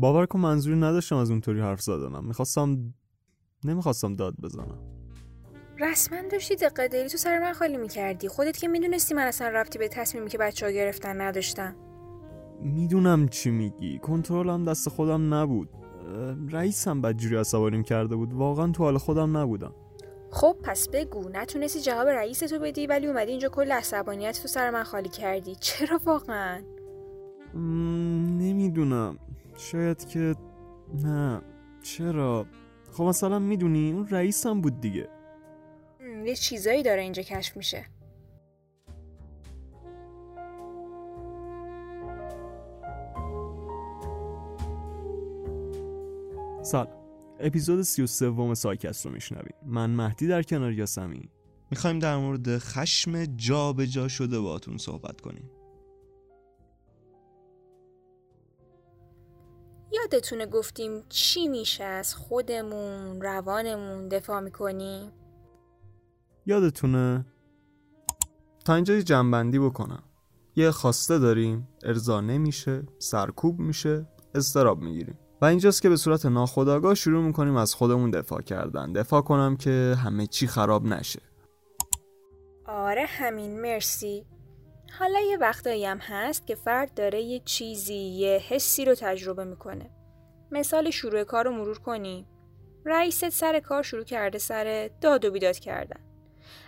باور کن منظوری نداشتم از اونطوری حرف زدنم. نمیخواستم داد بزنم. رسما داشتی دقیقه داری تو سر من خالی میکردی. خودت که میدونستی من اصلا ربطی به تصمیمی که بچه‌ها گرفتن نداشتم. میدونم چی میگی. کنترلم دست خودم نبود. رئیسم بدجوری عصبانیم کرده بود. واقعا تو حال خودم نبودم. خب پس بگو نتونستی جواب رئیس تو بدی ولی اومدی اینجا کل عصبانیت تو سر من خالی کردی. چرا واقعا؟ نمیدونم. شاید که نه. چرا؟ خب مثلا میدونی اون رئیسم بود دیگه. یه چیزایی داره اینجا کشف میشه. سلام. اپیزود 33 سایکست رو میشنوید. من مهدی در کنار یاسمین. میخوایم در مورد خشم جا به جا شده باهاتون صحبت کنیم. یادتونه گفتیم چی میشه از خودمون، روانمون دفاع میکنیم؟ یادتونه؟ تا اینجا جمع‌بندی بکنم. یه خواسته داریم، ارضا نمیشه، سرکوب میشه، اضطراب میگیریم. و اینجاست که به صورت ناخودآگاه شروع میکنیم از خودمون دفاع کردن. دفاع کنم که همه چی خراب نشه. آره همین، مرسی. حالا یه وقتایی هم هست که فرد داره یه چیزی، یه حسی رو تجربه میکنه. مثال شروع کار رو مرور کنیم. رئیست سر کار شروع کرده سر داد و بیداد کردن.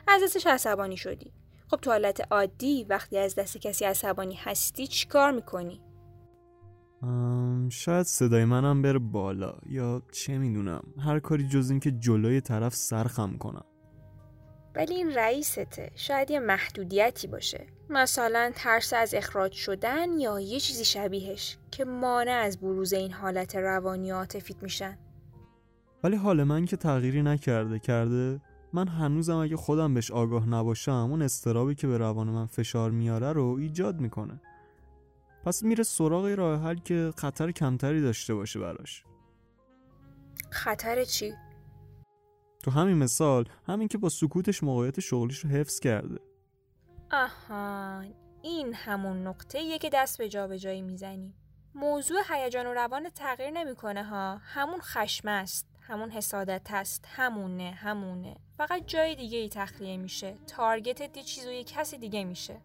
از دستش عصبانی شدی. خب تو حالت عادی وقتی از دست کسی عصبانی هستی چی کار میکنی؟ شاید صدای منم بره بالا یا چه میدونم، هر کاری جز این که جلوی طرف سرخم کنم. ولی این رئیسته، شاید یه محدودیتی باشه، مثلا ترس از اخراج شدن یا یه چیزی شبیهش که مانع از بروز این حالت روانی عاطفیت میشن. ولی حال من که تغییری نکرده کرده. من هنوزم اگه خودم بهش آگاه نباشم اون اضطرابی که به روان من فشار میاره رو ایجاد میکنه. پس میره سراغ راه حل که خطر کمتری داشته باشه براش. خطر چی؟ تو همین مثال، همین که با سکوتش موقعیت شغلیش رو حفظ کرده. آها، این همون نقطه‌ایه که دست به جا به جایی میزنی. موضوع هیجان و روان تغییر نمیکنه ها، همون خشم است، همون حسادت است، همونه، فقط جای دیگه ای تخلیه میشه. تارگتت یه چیز و یه کسی دیگه میشه.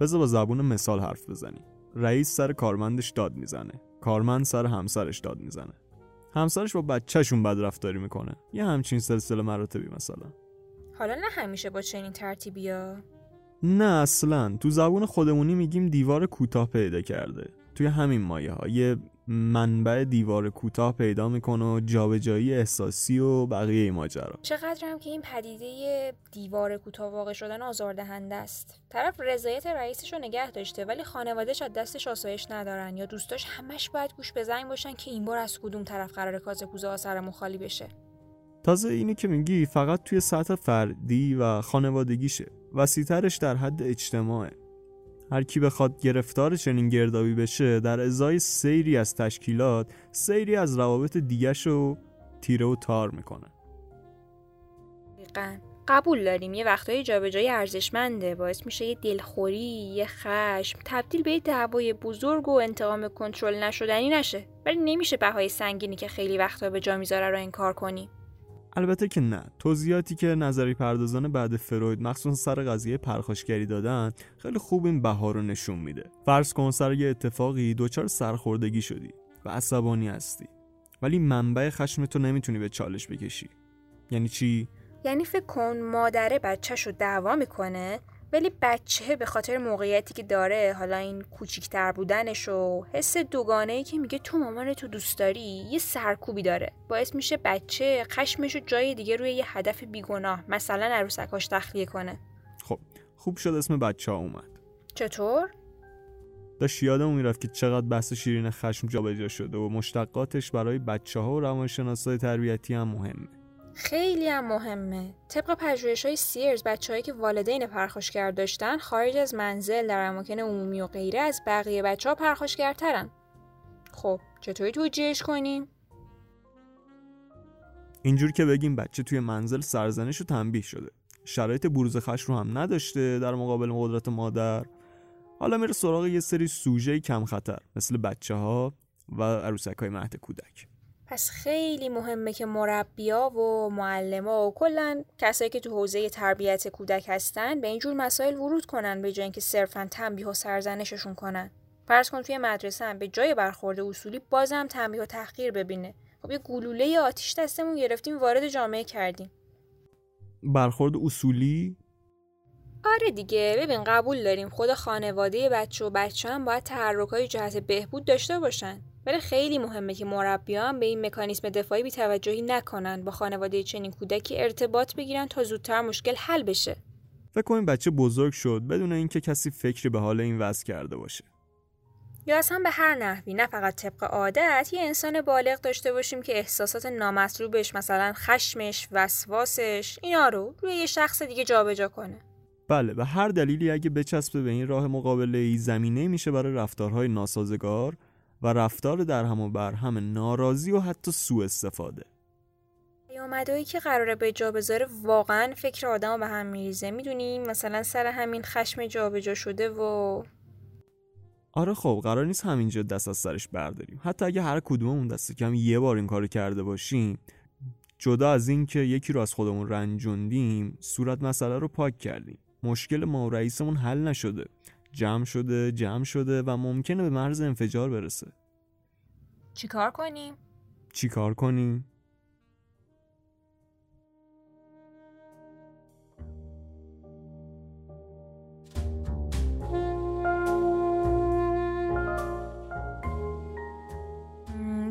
بذار با زبون مثال حرف بزنی. رئیس سر کارمندش داد میزنه، کارمند سر همسرش داد میزنه، همسرش با بچه‌شون بدرفتاری میکنه، یه همچین سلسله مراتبی مثلا. حالا نه همیشه با چنین ترتیبیا. نه اصلا. تو زبون خودمونی میگیم دیوار کوتاه پیدا کرده. توی همین مایه ها یه منبع دیوار کوتاه پیدا میکنه و جابجایی احساسی و بقیه ماجرا. چقدر هم که این پدیده دیوار کوتاه واقع شدن آزاردهنده است. طرف رضایت رئیسش رو نگه داشته ولی خانواده‌اش از دستش آسایش ندارن یا دوستاش همش باید گوش به زنگ باشن که این بار از کدوم طرف قراره کازه‌کوزه‌ها سرمون خالی بشه. تازه اینی که میگی فقط توی سطح فردی و خانوادگیشه، وسیع‌ترش در حد اجتماعه. هر کی بخواد گرفتار چنین گردابی بشه در ازای سیری از تشکیلات، سیری از روابط دیگه‌شو تیره و تار میکنه. دقیقاً. قبول داریم یه وقتای جابجایی ارزشمنده، باعث میشه یه دلخوری، یه خشم تبدیل به یه دعوای بزرگ و انتقام کنترل نشدنی نشه، ولی نمیشه بهای سنگینی که خیلی وقتا به جا میذاره رو انکار کنی. البته که نه. توضیحاتی که نظری پردازان بعد فروید مخصوصا سر قضیه پرخاشگری دادن خیلی خوب این بها رو نشون میده. فرض کن سر یه اتفاقی دوچار سرخوردگی شدی و عصبانی هستی، ولی منبع خشم تو نمیتونی به چالش بکشی. یعنی چی؟ یعنی فکر کن مادر بچه‌شو دعوا میکنه ولی بچه به خاطر موقعیتی که داره، حالا این کوچیک‌تر بودنش و حس دوگانه‌ای که میگه تو مامان تو دوست داری، یه سرکوبی داره. باعث میشه بچه خشمشو جای دیگه روی یه هدف بیگناه، مثلا عروسکاش، تخلیه کنه. خب خوب شد اسم بچه ها اومد. چطور؟ داشت یادم میرفت که چقدر بحث شیرین خشم جابجا شده و مشتقاتش برای بچه‌ها و روانشناسای تربیتی هم مهمه. خیلی هم مهمه. طبق پژوهش‌های سیرز، بچه‌هایی که والدین پرخاشگر داشتن خارج از منزل در اماکن عمومی و غیره از بقیه بچه‌ها پرخاشگرترن. خب چطوری توجیهش کنیم؟ اینجور که بگیم بچه توی منزل سرزنش و تنبیه شده، شرایط بروز خشم رو هم نداشته در مقابل قدرت مادر، حالا میره سراغ یه سری سوژه کم خطر مثل بچه‌ها، و عروسک‌های مهد کودک. پس خیلی مهمه که مربی‌ها و معلم‌ها و کلاً کسایی که تو حوزه تربیت کودک هستن به این جور مسائل ورود کنن، به جای اینکه صرفاً تنبیه و سرزنششون کنن. فرض کن توی مدرسه هم به جای برخورد اصولی بازم تنبیه و تحقیر ببینه. خب یه گلوله آتش دستمون گرفتیم وارد جامعه کردیم. برخورد اصولی؟ آره دیگه، ببین قبول داریم خود خانواده بچه و بچه هم باید تحرک‌های جهت بهبود داشته باشن، ولی خیلی مهمه که مربیان به این مکانیسم دفاعی بی‌توجهی نکنن، با خانواده چنین کودکی ارتباط بگیرن تا زودتر مشکل حل بشه. فکر کن این بچه بزرگ شد بدون اینکه کسی فکری به حال این وضع کرده باشه. یا اصلا به هر نحوی، نه فقط طبق عادت، یه انسان بالغ داشته باشیم که احساسات نامطلوبش، مثلا خشمش، وسواسش، اینا رو روی یه شخص دیگه جابجا کنه. بله، به هر دلیلی اگه بچسبه به این راه مقابله‌ای، زمینه میشه برای رفتارهای ناسازگار و رفتار درهم و برهم، ناراضی و حتی سوء استفاده. پیامدهایی که قراره به جا بذاره واقعا فکر آدمو به هم میریزه، میدونی؟ مثلا سر همین خشم جابجا شده و آره، خب قرار نیست همینجا دست از سرش برداریم. حتی اگه هر کدوممون دست کم یه بار این کارو کرده باشیم، جدا از این که یکی رو از خودمون رنجوندیم، صورت مسئله رو پاک کردیم. مشکل ما و رئیسمون حل نشده، جمع شده و ممکنه به مرز انفجار برسه. چیکار کنیم؟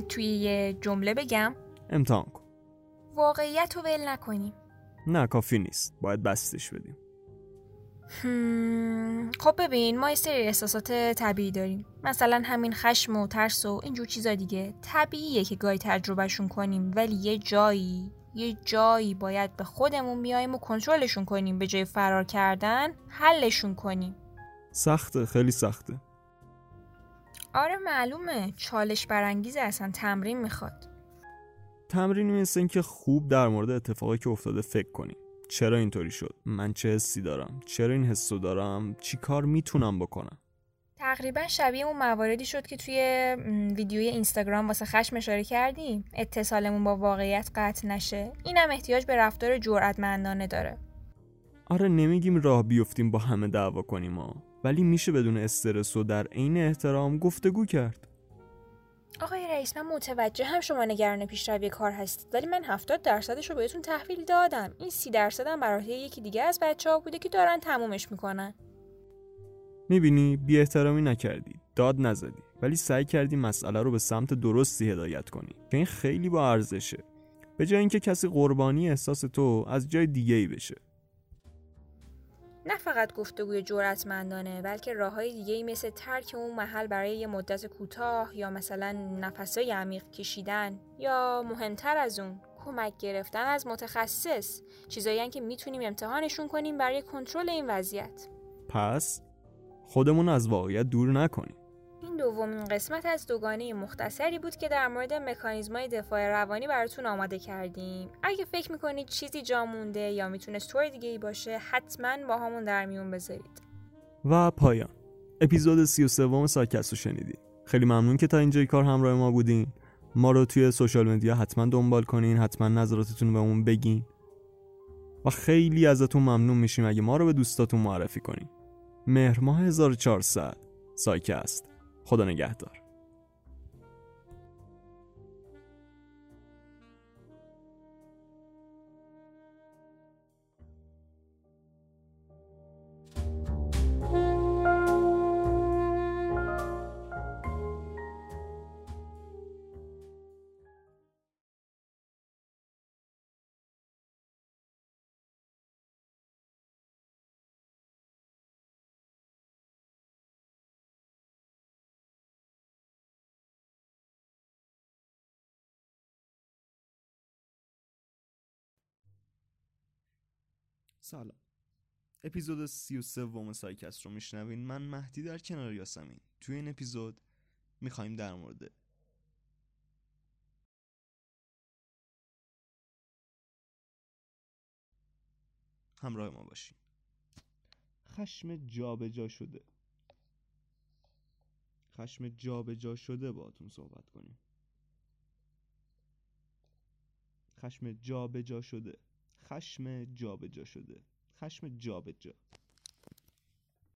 توی یه جمله بگم؟ امتحان کن. واقعیت رو ول نکنیم. نه، کافی نیست، باید بستش بدیم. خب ببین، ما یه سری احساسات طبیعی داریم، مثلا همین خشم و ترس و اینجور چیزا دیگه. طبیعیه که گاهی تجربهشون کنیم، ولی یه جایی باید به خودمون بیایم و کنترلشون کنیم، به جای فرار کردن حلشون کنیم. سخته، خیلی سخته. آره معلومه، چالش برانگیزه، اصلا تمرین میخواد. تمرین مثل این که خوب در مورد اتفاقی که افتاده فکر کنیم. چرا اینطوری شد؟ من چه حسی دارم؟ چرا این حسو دارم؟ چی کار میتونم بکنم؟ تقریبا شبیه اون مواردی شد که توی ویدیوی اینستاگرام واسه خشم اشاره کردیم. اتصالمون با واقعیت قطع نشه. اینم احتیاج به رفتار جرأتمندانه داره. آره، نمیگیم راه بیفتیم با همه دعوا کنیم ما، ولی میشه بدون استرس و در عین احترام گفتگو کرد. آقای رئیس، من متوجه هم شما نگران پیشروی کار هستید، ولی من 70% رو بهتون تحویل دادم. این 30% هم برای یکی دیگه از بچه‌ها بوده که دارن تمومش میکنن. میبینی، بی احترامی نکردی، داد نزدی، ولی سعی کردی مسئله رو به سمت درستی هدایت کنی که این خیلی با ارزشه، به جای اینکه کسی قربانی احساس تو از جای دیگه‌ای بشه. نه فقط گفتگوی جرأتمندانه، بلکه راه‌های دیگه‌ای مثل ترک اون محل برای یه مدت کوتاه، یا مثلا نفس‌های عمیق کشیدن، یا مهمتر از اون کمک گرفتن از متخصص، چیزایی‌ان که میتونیم امتحانشون کنیم برای کنترل این وضعیت. پس خودمون از واقعیت دور نکنیم. این دومین قسمت از دوگانه مختصری بود که در مورد مکانیزم‌های دفاع روانی براتون آماده کردیم. اگه فکر می‌کنید چیزی جا مونده یا می‌تونه طور دیگه‌ای باشه، حتماً با همون در میون بذارید. و پایان اپیزود 33 ساکست رو شنیدید. خیلی ممنون که تا اینجای کار همراه ما بودین. ما رو توی سوشال مدیا حتماً دنبال کنین، حتماً نظراتتون رو بهمون بگین. و خیلی ازتون ممنون میشیم اگه ما رو به دوستاتون معرفی کنین. مهر ماه 1400 ساکست. خدا نگهدار. سلام. اپیزود 33 سایکست رو میشنوین. من مهدی در کنار یاسمین. توی این اپیزود میخوایم در مورد همراه ما باشین. خشم جابجا شده. خشم جابجا شده باهاتون صحبت کنیم. خشم جابجا شده. خشم جابجا شده. خشم جابجا